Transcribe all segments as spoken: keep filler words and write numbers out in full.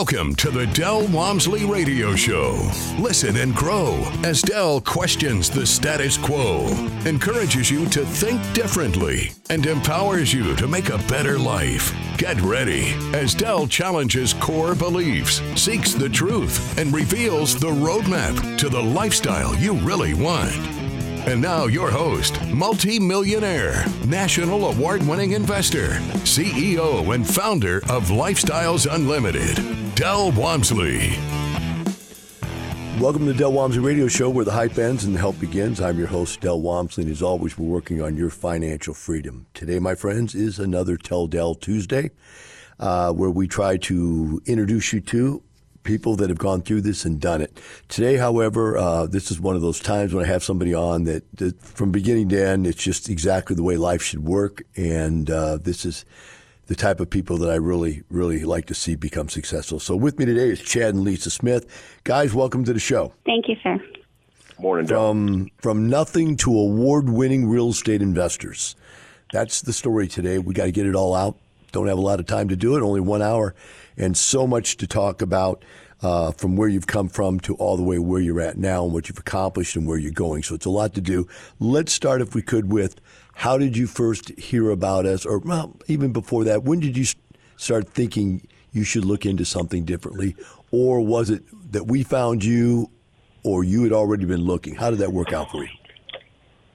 Welcome to the Del Walmsley Radio Show. Listen and grow as Del questions the status quo, encourages you to think differently, and empowers you to make a better life. Get ready as Del challenges core beliefs, seeks the truth, and reveals the roadmap to the lifestyle you really want. And now your host, multi-millionaire, national award-winning investor, C E O and founder of Lifestyles Unlimited, Del Walmsley. Welcome to the Del Walmsley Radio Show, where the hype ends and the help begins. I'm your host, Del Walmsley, and as always, we're working on your financial freedom. Today, my friends, is another Tell Del Tuesday, uh, where we try to introduce you to people that have gone through this and done it. Today, however, uh, this is one of those times when I have somebody on that, that from beginning to end, it's just exactly the way life should work. And uh, this is the type of people that I really, really like to see become successful. So with me today is Chad and Lisa Smith. Guys, welcome to the show. Thank you, sir. Morning, From From nothing to award-winning real estate investors. That's the story today. We got to get it all out. Don't have a lot of time to do it, only one hour, and so much to talk about uh, from where you've come from to all the way where you're at now and what you've accomplished and where you're going. So it's a lot to do. Let's start, if we could, with how did you first hear about us, or well, even before that, when did you start thinking you should look into something differently, or was it that we found you or you had already been looking? How did that work out for you?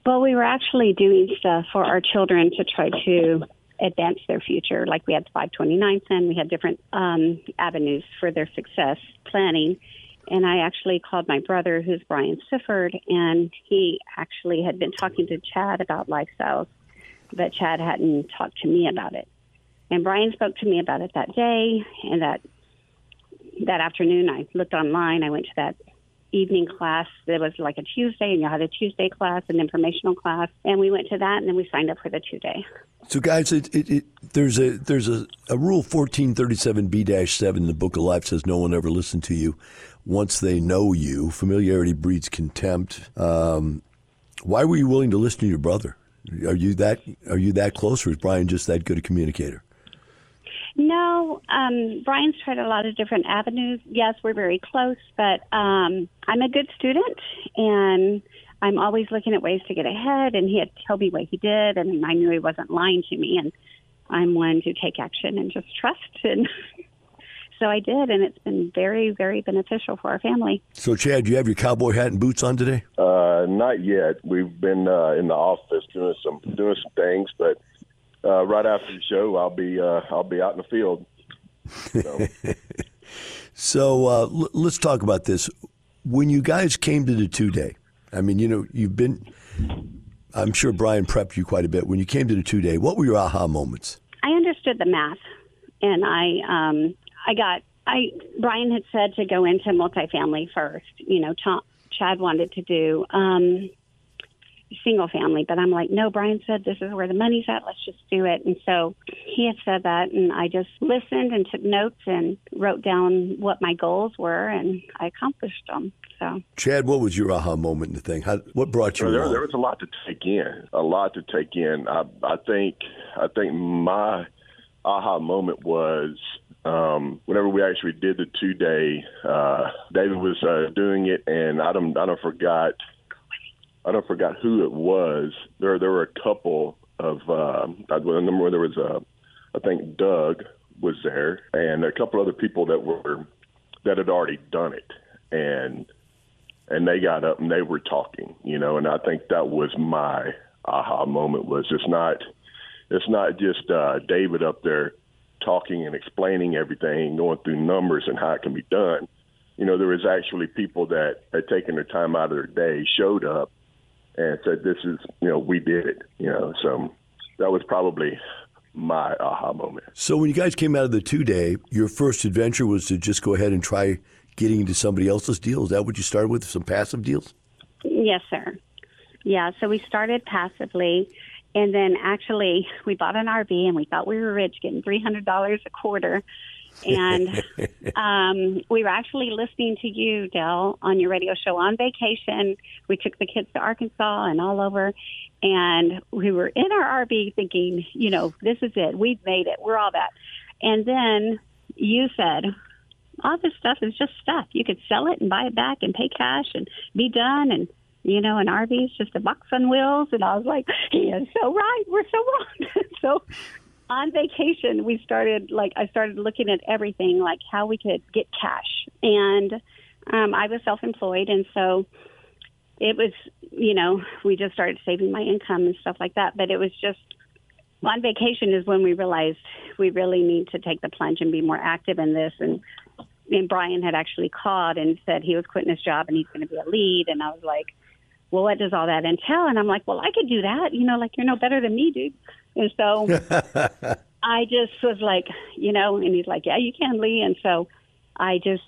Well, we were actually doing stuff for our children to try to advance their future. Like we had five twenty-nine plan, we had different um, avenues for their success planning. And I actually called my brother, who's Brian Sifford, and he actually had been talking to Chad about lifestyles, but Chad hadn't talked to me about it. And Brian spoke to me about it that day, and that that afternoon I looked online. I went to that evening class. There was like a Tuesday, and you had a Tuesday class, an informational class, and we went to that, and then we signed up for the two-day. So, guys, it, it, it, there's a there's a, a rule fourteen thirty-seven B seven in the Book of Life says no one ever listened to you once they know you. Familiarity breeds contempt. Um, why were you willing to listen to your brother? Are you that are you that close, or is Brian just that good a communicator? No, um, Brian's tried a lot of different avenues. Yes, we're very close, but um, I'm a good student, and I'm always looking at ways to get ahead, and he had told me what he did, and I knew he wasn't lying to me, and I'm one to take action and just trust, and so I did, and it's been very, very beneficial for our family. So, Chad, do you have your cowboy hat and boots on today? Uh, not yet. We've been uh, in the office doing some doing some things, but Uh, right after the show, I'll be uh, I'll be out in the field. So, so uh, l- let's talk about this. When you guys came to the two day, I mean, you know, you've been. I'm sure Brian prepped you quite a bit. When you came to the two day, what were your aha moments? I understood the math, and I um, I got I Brian had said to go into multifamily first. You know, Tom, Chad wanted to do. Um, single family, but I'm like, no, Brian said this is where the money's at, let's just do it. And so he had said that, and I just listened and took notes and wrote down what my goals were, and I accomplished them. So, Chad, what was your aha moment in the thing? How, what brought you? There, there was a lot to take in, a lot to take in. I, I think I think my aha moment was um, whenever we actually did the two-day, uh, David was uh, doing it, and I don't, I don't forgot I don't forgot who it was. There, there were a couple of. Uh, I remember there was a. I think Doug was there, and a couple other people that were that had already done it, and and they got up and they were talking, you know. And I think that was my aha moment. Was it's not, it's not just uh, David up there talking and explaining everything, going through numbers and how it can be done. You know, there was actually people that had taken their time out of their day, showed up, and said, this is, you know, we did it, you know. So that was probably my aha moment. So when you guys came out of the two-day, your first adventure was to just go ahead and try getting into somebody else's deal. Is that what you started with, some passive deals? Yes, sir. Yeah, so we started passively, and then actually we bought an R V, and we thought we were rich, getting three hundred dollars a quarter. And um, we were actually listening to you, Del, on your radio show on vacation. We took the kids to Arkansas and all over, and we were in our R V thinking, you know, this is it. We've made it. We're all that. And then you said, all this stuff is just stuff. You could sell it and buy it back and pay cash and be done. And, you know, an R V is just a box on wheels. And I was like, he is so right. We're so wrong. So on vacation, we started, like, I started looking at everything, like how we could get cash. And um, I was self-employed. And so it was, you know, we just started saving my income and stuff like that. But it was just, on vacation is when we realized we really need to take the plunge and be more active in this. And, and Brian had actually called and said he was quitting his job and he's going to be a lead. And I was like, well, what does all that entail? And I'm like, well, I could do that. You know, like, you're no better than me, dude. And so I just was like, you know, and he's like, yeah, you can, Lee. And so I just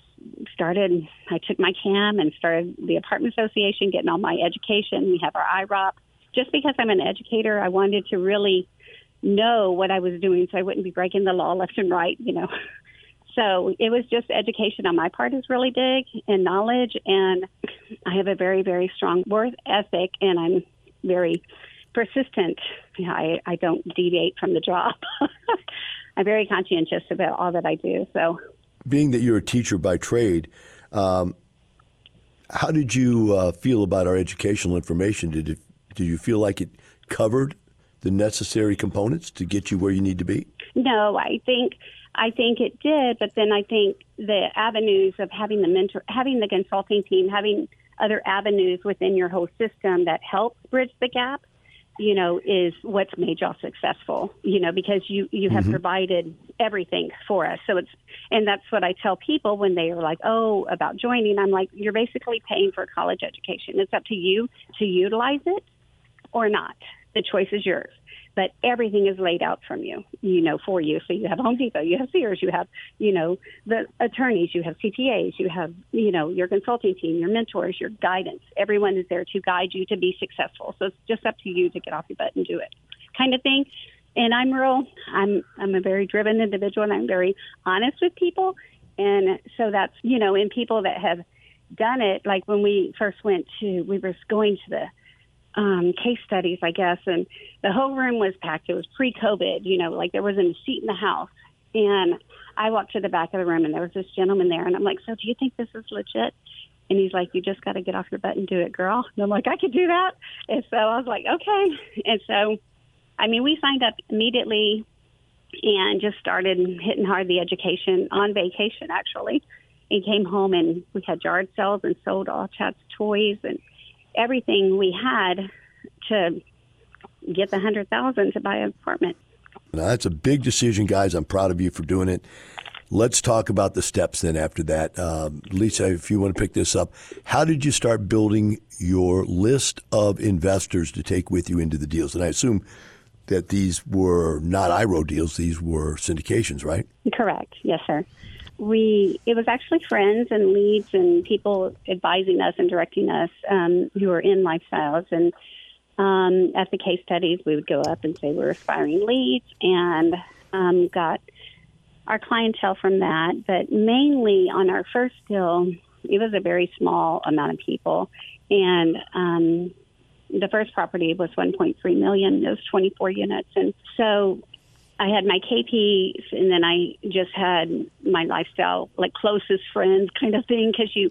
started, I took my cam and started the apartment association, getting all my education. We have our I R O P. Just because I'm an educator, I wanted to really know what I was doing so I wouldn't be breaking the law left and right, you know. So it was just education on my part is really big, and knowledge, and I have a very, very strong work ethic, and I'm very persistent. I, I don't deviate from the job. I'm very conscientious about all that I do. So, being that you're a teacher by trade, um, how did you uh, feel about our educational information? Did it, did you feel like it covered the necessary components to get you where you need to be? No, I think I think it did, but then I think the avenues of having the mentor, having the consulting team, having other avenues within your whole system that help bridge the gap, you know, is what's made y'all successful, you know, because you, you have mm-hmm. provided everything for us. So it's, and that's what I tell people when they are like, oh, about joining, I'm like, you're basically paying for a college education. It's up to you to utilize it or not. The choice is yours, but everything is laid out from you, you know, for you. So you have Home Depot, you have Sears, you have, you know, the attorneys, you have C P As, you have, you know, your consulting team, your mentors, your guidance. Everyone is there to guide you to be successful. So it's just up to you to get off your butt and do it, kind of thing. And I'm real, I'm, I'm a very driven individual, and I'm very honest with people. And so that's, you know, in people that have done it, like when we first went to, we were going to the, Um, case studies, I guess, and the whole room was packed. It was pre-COVID, you know, like there wasn't a seat in the house. And I walked to the back of the room, and there was this gentleman there, and I'm like, so do you think this is legit? And he's like, you just got to get off your butt and do it, girl. And I'm like, I could do that. And so I was like, okay. And so, I mean, we signed up immediately and just started hitting hard the education on vacation, actually. And came home, and we had yard sales and sold all Chad's toys and everything we had to get the one hundred thousand dollars to buy an apartment. Now, that's a big decision, guys. I'm proud of you for doing it. Let's talk about the steps then after that. Um, Lisa, if you want to pick this up, how did you start building your list of investors to take with you into the deals? And I assume that these were not I R O deals. These were syndications, right? Correct. Yes, sir. We, it was actually friends and leads and people advising us and directing us um, who are in Lifestyles. And um, at the case studies, we would go up and say we're aspiring leads, and um, got our clientele from that. But mainly on our first deal, it was a very small amount of people. And um, the first property was one point three million dollars. It was twenty-four units. And so I had my K Ps, and then I just had my lifestyle, like closest friends kind of thing, because you,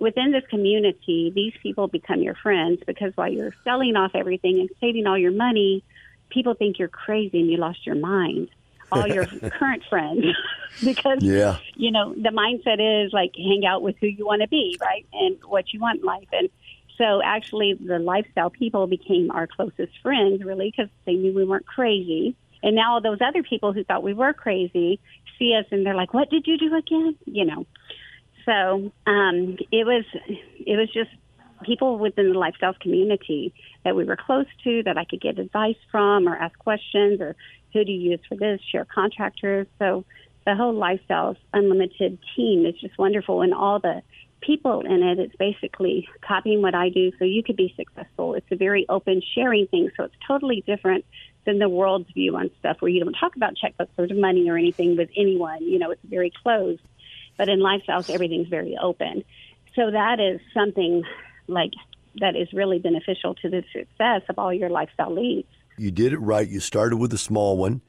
within this community, these people become your friends, because while you're selling off everything and saving all your money, people think you're crazy and you lost your mind, all your current friends, because, yeah. you know, the mindset is like hang out with who you want to be, right, and what you want in life. And so actually the lifestyle people became our closest friends, really, because they knew we weren't crazy. And now all those other people who thought we were crazy see us, and they're like, what did you do again? You know. So um, it was it was just people within the lifestyle community that we were close to, that I could get advice from or ask questions, or who do you use for this, share contractors. So the whole Lifestyles Unlimited team is just wonderful, and all the people in it, it's basically copying what I do so you could be successful. It's a very open sharing thing, so it's totally different than the world's view on stuff, where you don't talk about checkbooks or money or anything with anyone. You know, it's very closed. But in Lifestyles, everything's very open. So that is something like that is really beneficial to the success of all your lifestyle leads. You did it right. You started with a small one.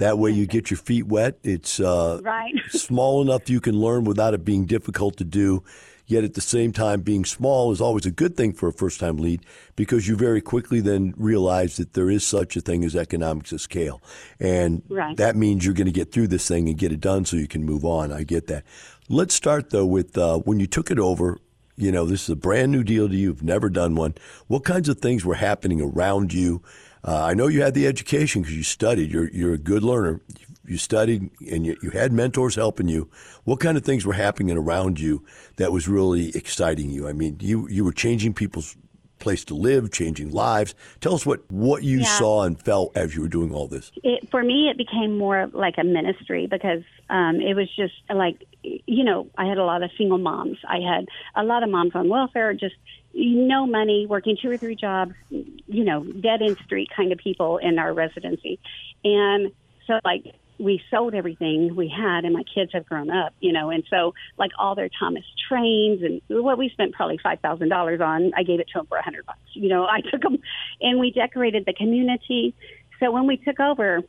That way you get your feet wet. It's uh, right. small enough you can learn without it being difficult to do. Yet at the same time, being small is always a good thing for a first-time lead because you very quickly then realize that there is such a thing as economics of scale. And right. that means you're going to get through this thing and get it done so you can move on. I get that. Let's start, though, with uh, when you took it over, you know, this is a brand-new deal to you. You've never done one. What kinds of things were happening around you? Uh, I know you had the education because you studied. You're you're a good learner. You studied and you, you had mentors helping you. What kind of things were happening around you that was really exciting you? I mean, you, you were changing people's place to live, changing lives. Tell us what, what you yeah. saw and felt as you were doing all this. It, for me, it became more like a ministry because um, it was just like, you know, I had a lot of single moms. I had a lot of moms on welfare, just no money, working two or three jobs, you know, dead in street kind of people in our residency. And so, like, we sold everything we had, and my kids have grown up, you know, and so, like, all their Thomas trains and what we spent probably five thousand dollars on, I gave it to them for a hundred bucks. You know, I took them, and we decorated the community. So when we took over,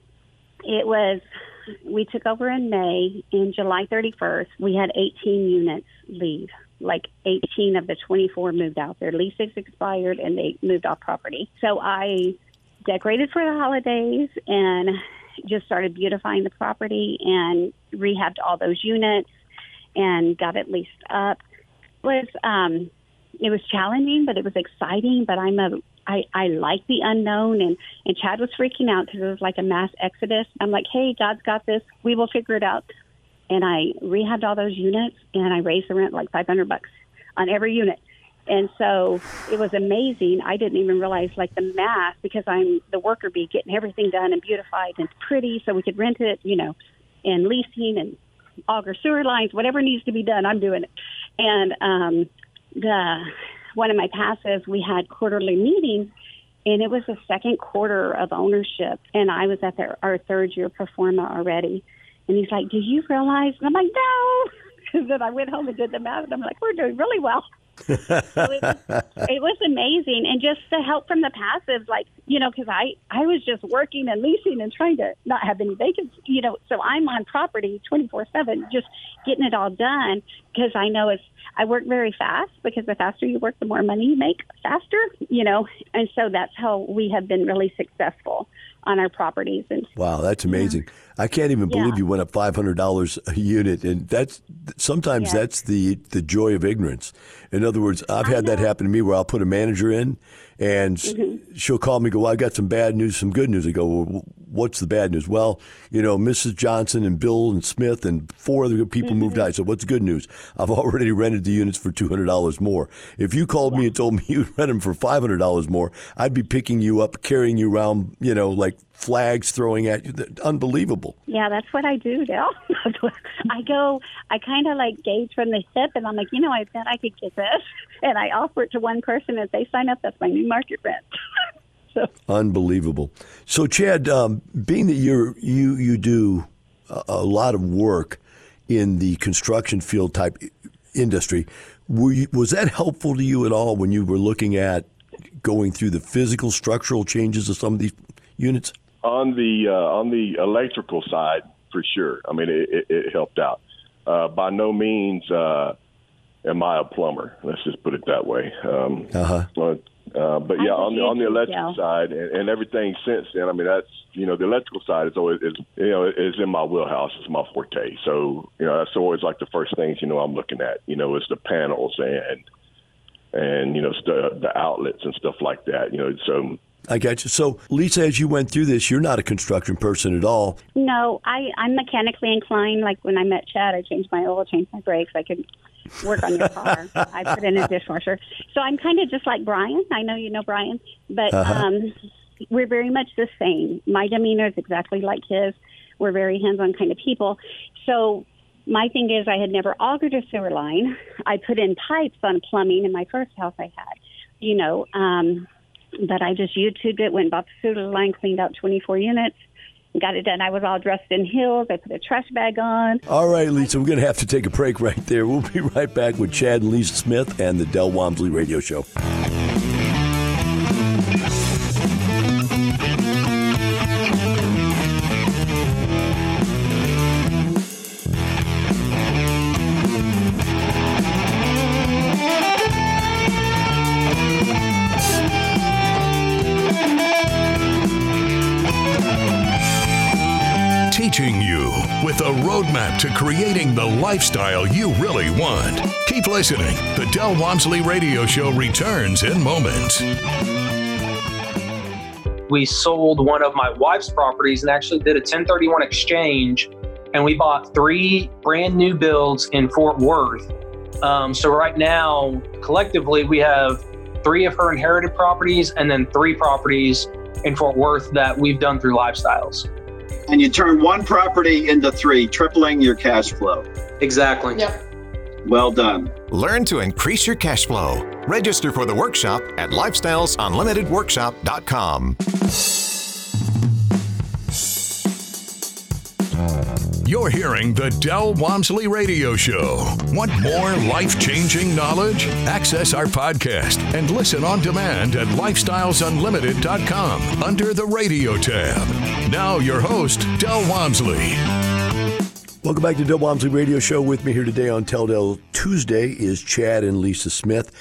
it was, we took over in May, and July thirty-first, we had eighteen units leave. Like eighteen of the twenty-four moved out. Their leases expired, and they moved off property. So I decorated for the holidays, and just started beautifying the property and rehabbed all those units and got it leased up. It was, um, it was challenging, but it was exciting. But I'm a, I, I like the unknown. And, and Chad was freaking out because it was like a mass exodus. I'm like, hey, God's got this. We will figure it out. And I rehabbed all those units, and I raised the rent like five hundred bucks on every unit. And so it was amazing. I didn't even realize, like, the math, because I'm the worker bee, getting everything done and beautified and pretty so we could rent it, you know, and leasing and auger sewer lines, whatever needs to be done, I'm doing it. And um, the one of my passives, we had quarterly meetings, and it was the second quarter of ownership, and I was at their, our third-year performa already. And he's like, do you realize? And I'm like, no. Then I went home and did the math, and I'm like, we're doing really well. So it, was, it was amazing, and just the help from the passives, like, you know, because I, I was just working and leasing and trying to not have any vacancy, you know, so I'm on property twenty-four seven, just getting it all done, because I know it's, I work very fast, because the faster you work, the more money you make faster, you know, and so that's how we have been really successful on our properties. And wow, that's amazing. Yeah. I can't even believe yeah. you went up five hundred dollars a unit, and that's sometimes yeah. that's the, the joy of ignorance. In other words, I've had that happen to me where I'll put a manager in, and mm-hmm. she'll call me and go, well, I got some bad news, some good news. I go, well, what's the bad news? Well, you know, Missus Johnson and Bill and Smith and four other people mm-hmm. moved out. So what's the good news? I've already rented the units for two hundred dollars more. If you called yeah. me and told me you'd rent them for five hundred dollars more, I'd be picking you up, carrying you around, you know, like flags throwing at you. Unbelievable. Yeah, that's what I do, Del. I go, I kind of like gauge from the hip, and I'm like, you know, I bet I could get this. And I offer it to one person. If they sign up, that's my new market rent. So. Unbelievable. So, Chad, um, being that you're, you you do a, a lot of work in the construction field type industry, were you, was that helpful to you at all when you were looking at going through the physical structural changes of some of these units? On the uh, on the electrical side, for sure. I mean, it, it, it helped out. Uh, by no means uh, am I a plumber. Let's just put it that way. Um, uh-huh. Uh, but yeah, on the on the electrical side and, and everything since then. I mean, that's, you know, the electrical side is always is, you know is in my wheelhouse. It's my forte. So, you know, that's always like the first things, you know, I'm looking at. You know, is the panels and and you know st- the outlets and stuff like that. You know, so. I got you. So, Lisa, as you went through this, you're not a construction person at all. No, I, I'm mechanically inclined. Like when I met Chad, I changed my oil, changed my brakes. I could work on your car. I put in a dishwasher. So I'm kind of just like Brian. I know you know Brian, but uh-huh. um, we're very much the same. My demeanor is exactly like his. We're very hands-on kind of people. So my thing is I had never augered a sewer line. I put in pipes on plumbing in my first house I had, you know, um, but I just YouTubed it, went and bought the sewer line, cleaned out twenty-four units, got it done. I was all dressed in heels. I put a trash bag on. All right, Lisa, we're going to have to take a break right there. We'll be right back with Chad and Lisa Smith and the Del Walmsley Radio Show. through with a roadmap to creating the lifestyle you really want. Keep listening. The Del Walmsley Radio Show returns in moments. We sold one of my wife's properties and actually did a ten thirty-one exchange, and we bought three brand new builds in Fort Worth. Um, so right now, collectively, we have three of her inherited properties and then three properties in Fort Worth that we've done through Lifestyles. And you turn one property into three, tripling your cash flow. Exactly. Yep. Well done. Learn to increase your cash flow. Register for the workshop at lifestyles unlimited workshop dot com. You're hearing the Del Walmsley Radio Show. Want more life-changing knowledge? Access our podcast and listen on demand at lifestyles unlimited dot com under the radio tab. Now your host, Del Walmsley. Welcome back to Del Walmsley Radio Show. With me here today on Tell Del Tuesday is Chad and Lisa Smith.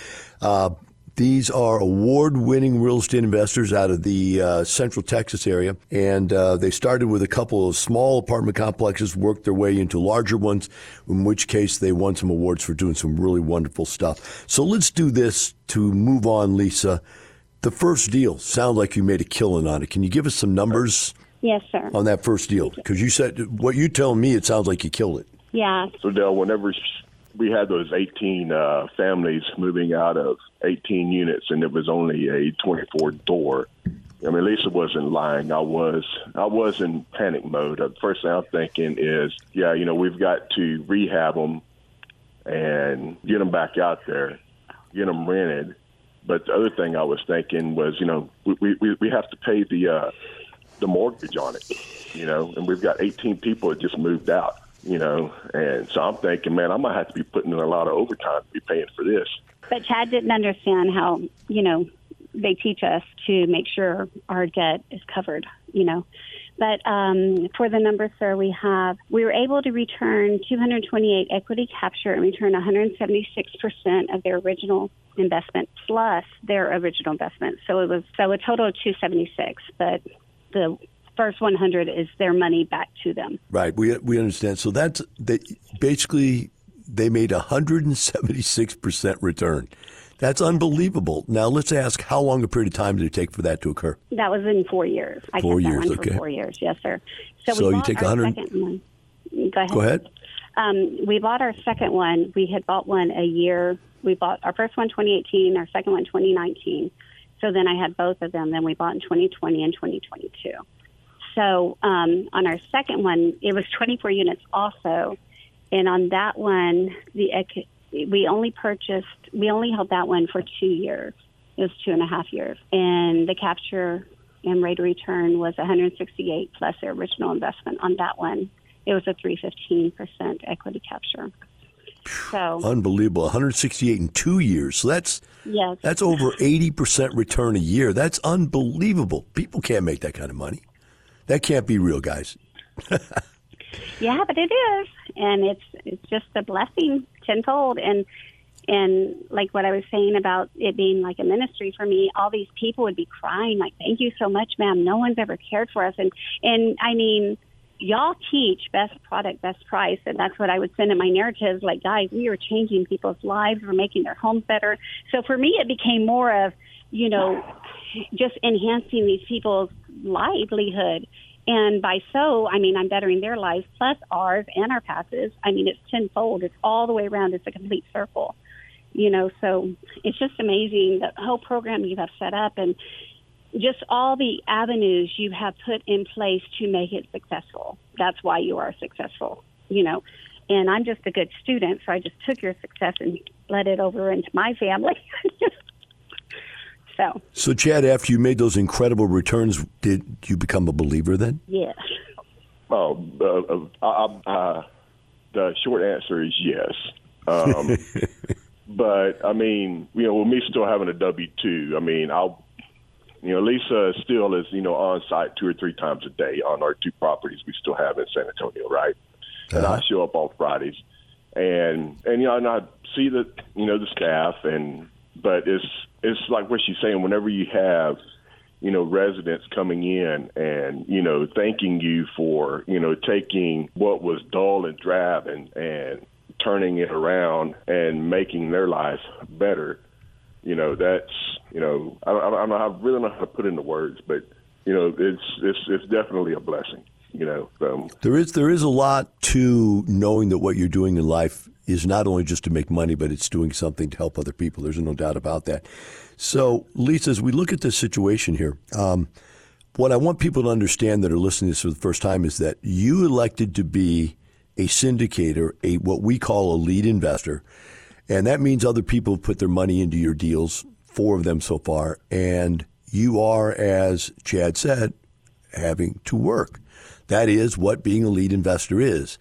Uh, These are award-winning real estate investors out of the uh, Central Texas area, and uh, they started with a couple of small apartment complexes, worked their way into larger ones, in which case they won some awards for doing some really wonderful stuff. So let's do this to move on, Lisa. The first deal, sound like you made a killing on it. Can you give us some numbers? Yes, sir. On that first deal? Because you said, what you tell me, it sounds like you killed it. Yeah. So, Del, whenever we had those eighteen uh, families moving out of eighteen units, and it was only a twenty-four door. I mean, Lisa wasn't lying. I was I was in panic mode. The first thing I'm thinking is, yeah, you know, we've got to rehab them and get them back out there, get them rented. But the other thing I was thinking was, you know, we we, we have to pay the uh, the mortgage on it, you know, and we've got eighteen people that just moved out. You know, and so I'm thinking, man, I might have to be putting in a lot of overtime to be paying for this. But Chad didn't understand how, you know, they teach us to make sure our debt is covered, you know. But um, for the numbers, sir, we have, we were able to return two hundred twenty-eight equity capture and return one hundred seventy-six percent of their original investment plus their original investment. So it was, so a total of two hundred seventy-six, but the first one hundred is their money back to them. Right. We we understand. So that's they, basically they made one hundred seventy-six percent return. That's unbelievable. Now, let's ask, how long a period of time did it take for that to occur? That was in four years. I four years, okay. For four years, yes, sir. So, so we you take one hundred. Go ahead. Go ahead. Um, we bought our second one. We had bought one a year. We bought our first one twenty eighteen, our second one twenty nineteen. So then I had both of them. Then we bought in twenty twenty and twenty twenty-two. So um, on our second one, it was twenty-four units also, and on that one, the we only purchased, we only held that one for two years. It was two and a half years, and the capture and rate of return was one hundred sixty-eight plus their original investment on that one. It was a three hundred fifteen percent equity capture. So unbelievable, one hundred sixty-eight in two years. So that's yes. that's over eighty percent return a year. That's unbelievable. People can't make that kind of money. That can't be real, guys. Yeah, but it is, and it's it's just a blessing tenfold. And and like what I was saying about it being like a ministry for me, all these people would be crying, like, "Thank you so much, ma'am. No one's ever cared for us." And and I mean, y'all teach best product, best price, and that's what I would send in my narratives. Like, guys, we are changing people's lives. We're making their homes better. So for me, it became more of, you know, just enhancing these people's livelihood, and by so I mean I'm bettering their lives plus ours and our passes. I mean, it's tenfold. It's all the way around. It's a complete circle, you know. So it's just amazing, the whole program you have set up and just all the avenues you have put in place to make it successful. That's why you are successful, you know. And I'm just a good student, so I just took your success and let it over into my family. So. so, Chad, after you made those incredible returns, did you become a believer then? Yes. Oh, uh, uh, I, uh, the short answer is yes. Um, but, I mean, you know, with me still having a W two, I mean, I'll, you know, Lisa still is, you know, on site two or three times a day on our two properties we still have in San Antonio, right? Uh-huh. And I show up on Fridays. And, and you know, and I see the, you know, the staff, and but it's, It's like what she's saying. Whenever you have you know, residents coming in and, you know, thanking you for, you know, taking what was dull and drab and, and turning it around and making their life better. You know, that's, you know, I, I, I really don't know how to put into words, but, you know, it's it's it's definitely a blessing, you know. So. There is there is a lot to knowing that what you're doing in life is not only just to make money, but it's doing something to help other people. There's no doubt about that. So, Lisa, as we look at this situation here, um, what I want people to understand that are listening to this for the first time is that you elected to be a syndicator, a what we call a lead investor, and that means other people have put their money into your deals, four of them so far, and you are, as Chad said, having to work. That is what being a lead investor is.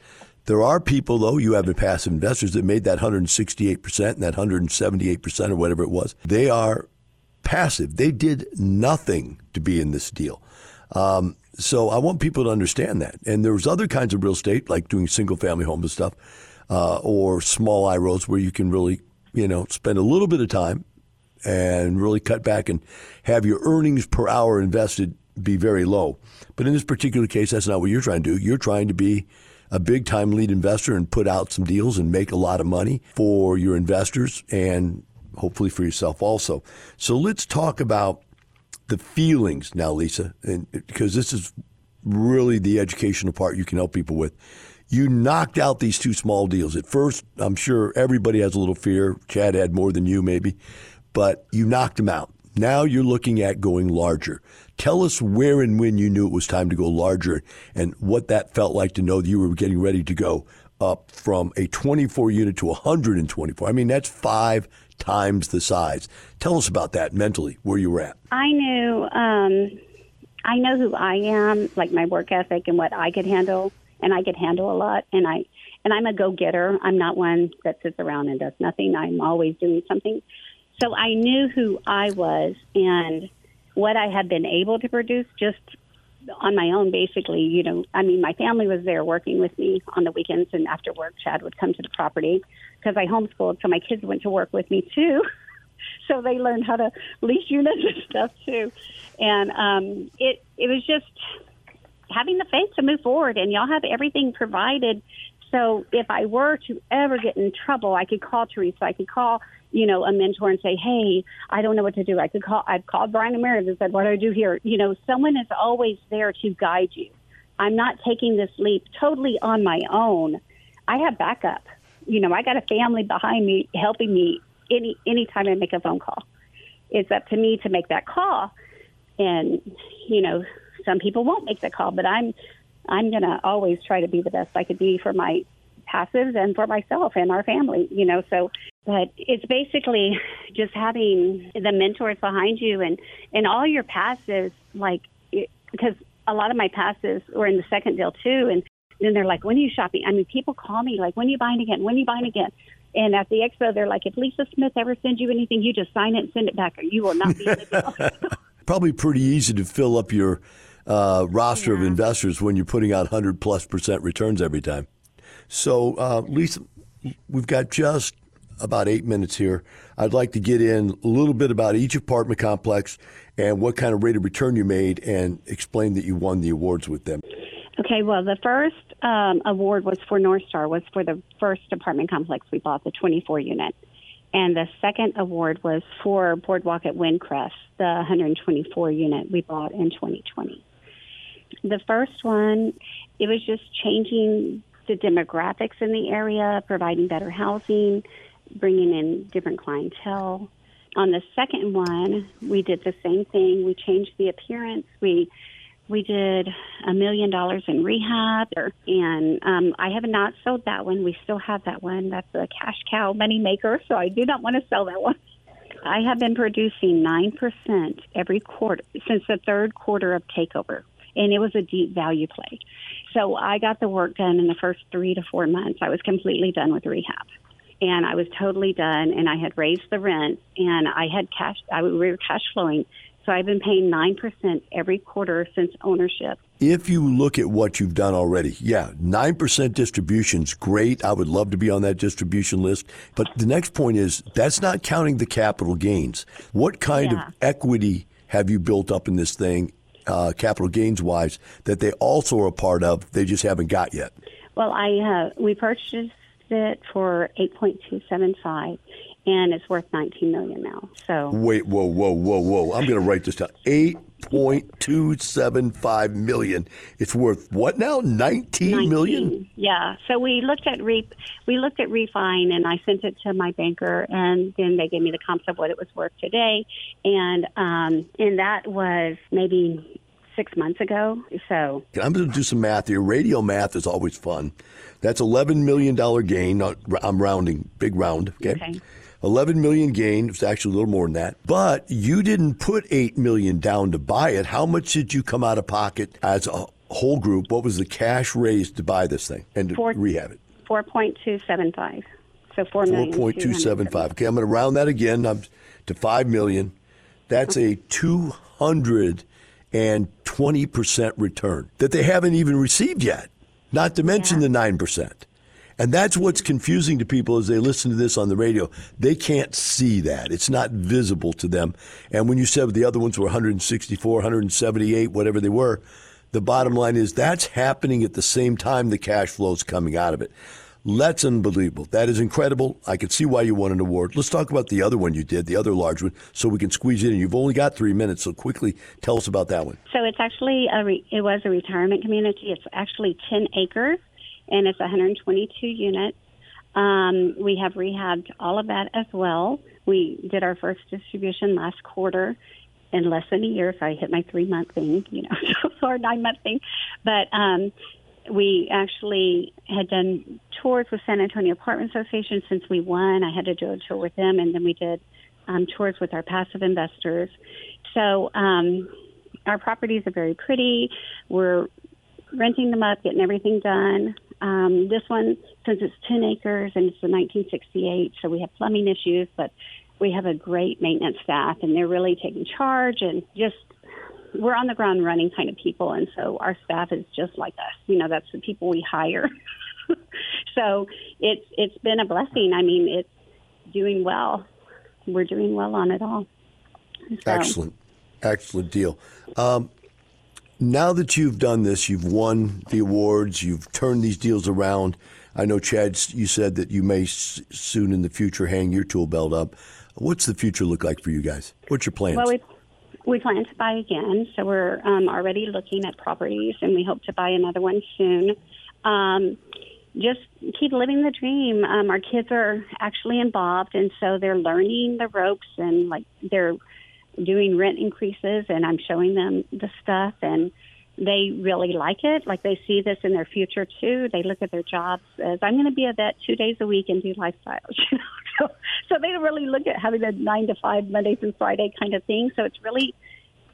There are people, though, you have in passive investors that made that one hundred sixty-eight percent and that one hundred seventy-eight percent or whatever it was. They are passive. They did nothing to be in this deal. Um, so I want people to understand that. And there's other kinds of real estate, like doing single-family homes and stuff, uh, or small I R Os where you can really, you know, spend a little bit of time and really cut back and have your earnings per hour invested be very low. But in this particular case, that's not what you're trying to do. You're trying to be a big-time lead investor and put out some deals and make a lot of money for your investors and hopefully for yourself also. So let's talk about the feelings now, Lisa, and because this is really the educational part you can help people with. You knocked out these two small deals. At first, I'm sure everybody has a little fear. Chad had more than you maybe, but you knocked them out. Now you're looking at going larger. Tell us where and when you knew it was time to go larger and what that felt like to know that you were getting ready to go up from a twenty-four unit to one hundred twenty-four. I mean, that's five times the size. Tell us about that mentally, where you were at. I knew, um, I know who I am, like my work ethic and what I could handle, and I could handle a lot. And, I, and I'm a go-getter. I'm not one that sits around and does nothing. I'm always doing something. So I knew who I was and what I had been able to produce just on my own, basically. You know, I mean, my family was there working with me on the weekends, and after work, Chad would come to the property because I homeschooled, so my kids went to work with me, too. So they learned how to lease units and stuff, too. And um, it, it was just having the faith to move forward, and y'all have everything provided. So if I were to ever get in trouble, I could call Teresa, I could call... you know, a mentor and say, hey, I don't know what to do. I could call, I've called Brian and Meredith and said, what do I do here? You know, someone is always there to guide you. I'm not taking this leap totally on my own. I have backup. You know, I got a family behind me helping me any anytime I make a phone call. It's up to me to make that call. And, you know, some people won't make that call, but I'm, I'm going to always try to be the best I could be for my passives and for myself and our family, you know, so... But it's basically just having the mentors behind you and, and all your passives, like, it, because a lot of my passives were in the second deal, too. And then they're like, when are you shopping? I mean, people call me, like, when are you buying again? When are you buying again? And at the expo, they're like, if Lisa Smith ever sends you anything, you just sign it and send it back, or you will not be in the deal. Probably pretty easy to fill up your uh, roster yeah. of investors when you're putting out one hundred plus percent returns every time. So, uh, Lisa, we've got just... about eight minutes here. I'd like to get in a little bit about each apartment complex and what kind of rate of return you made and explain that you won the awards with them. Okay, well, the first um, award was for North Star, was for the first apartment complex we bought, the twenty-four unit. And the second award was for Boardwalk at Windcrest, the one hundred twenty-four unit we bought in twenty twenty. The first one, it was just changing the demographics in the area, providing better housing, bringing in different clientele. On the second one, we did the same thing. We changed the appearance. We we did a million dollars in rehab, and um, I have not sold that one. We still have that one. That's a cash cow money maker, so I do not want to sell that one. I have been producing nine percent every quarter since the third quarter of takeover, and it was a deep value play. So I got the work done in the first three to four months. I was completely done with rehab. And I was totally done, and I had raised the rent, and I had cash. I, we were cash flowing, so I've been paying nine percent every quarter since ownership. If you look at what you've done already, yeah, nine percent distribution's great. I would love to be on that distribution list. But the next point is that's not counting the capital gains. What kind yeah. of equity have you built up in this thing, uh, capital gains-wise, that they also are a part of, they just haven't got yet? Well, I uh, we purchased it for eight point two seven five, and it's worth nineteen million dollars now. So wait, whoa, whoa, whoa, whoa! I'm going to write this down. eight point two seven five million dollars. It's worth what now? nineteen, nineteen million dollars? Yeah. So we looked at re we looked at Refine, and I sent it to my banker, and then they gave me the comps of what it was worth today, and um, and that was maybe six months ago. So I'm going to do some math here. Radio math is always fun. That's eleven million dollars gain. I'm rounding, big round. Okay. okay. eleven million dollars gain. It's actually a little more than that. But you didn't put eight million dollars down to buy it. How much did you come out of pocket as a whole group? What was the cash raised to buy this thing and to Four, rehab it? four point two seven five. So four million dollars. four point two seven five. Okay. I'm going to round that again I'm, to five million dollars. That's okay. a two hundred and twenty percent return that they haven't even received yet, not to mention yeah. the nine percent. And that's what's confusing to people as they listen to this on the radio. They can't see that. It's not visible to them. And when you said the other ones were one hundred sixty-four, one hundred seventy-eight, whatever they were, the bottom line is that's happening at the same time the cash flow is coming out of it. That's unbelievable. That is incredible. I can see why you won an award. Let's talk about the other one you did, the other large one, so we can squeeze in. And you've only got three minutes, so quickly tell us about that one. So it's actually a re- it was a retirement community. It's actually ten acres, and it's one hundred twenty-two units. Um, we have rehabbed all of that as well. We did our first distribution last quarter in less than a year, so I hit my three-month thing, you know, or nine-month thing, but. Um, We actually had done tours with San Antonio Apartment Association since we won. I had to do a tour with them, and then we did um, tours with our passive investors. So um, our properties are very pretty. We're renting them up, getting everything done. Um, this one, since it's ten acres and it's a nineteen sixty-eight, so we have plumbing issues, but we have a great maintenance staff, and they're really taking charge and just – we're on the ground running kind of people, and so our staff is just like us. You know, that's the people we hire. So it's it's been a blessing. I mean, it's doing well. We're doing well on it all. So. Excellent. Excellent deal. Um, now that you've done this, you've won the awards, you've turned these deals around. I know, Chad, you said that you may s- soon in the future hang your tool belt up. What's the future look like for you guys? What's your plans? Well, we- We plan to buy again, so we're um, already looking at properties, and we hope to buy another one soon. Um, just keep living the dream. Um, our kids are actually involved, and so they're learning the ropes, and like they're doing rent increases, and I'm showing them the stuff, and they really like it. Like they see this in their future too. They look at their jobs as I'm going to be a vet two days a week and do lifestyles. so, so they really look at having a nine to five Monday through Friday kind of thing. So it's really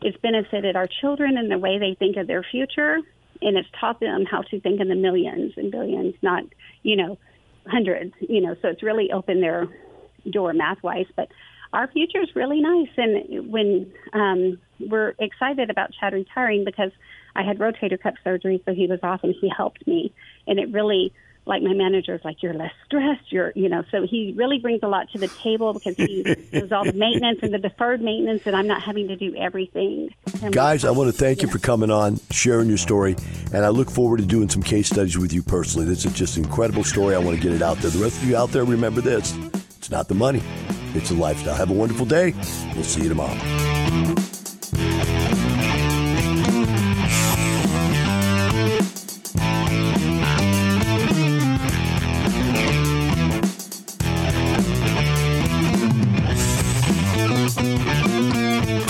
it's benefited our children in the way they think of their future, and it's taught them how to think in the millions and billions, not you know hundreds. You know, so it's really opened their door math wise, but. Our future is really nice, and when um, we're excited about Chad retiring because I had rotator cuff surgery, so he was off, and he helped me. And it really, like my manager's like, you're less stressed, you're, you know. So he really brings a lot to the table because he does all the maintenance and the deferred maintenance, and I'm not having to do everything. And Guys, I want to thank yeah. you for coming on, sharing your story, and I look forward to doing some case studies with you personally. This is just an incredible story. I want to get it out there. The rest of you out there, remember this. It's not the money. It's a lifestyle. Have a wonderful day. We'll see you tomorrow.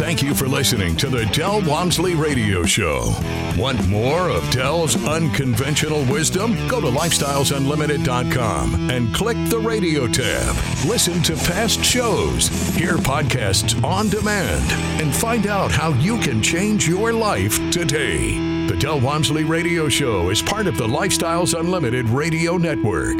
Thank you for listening to the Del Walmsley Radio Show. Want more of Del's unconventional wisdom? Go to lifestyles unlimited dot com and click the radio tab. Listen to past shows, hear podcasts on demand, and find out how you can change your life today. The Del Walmsley Radio Show is part of the Lifestyles Unlimited Radio Network.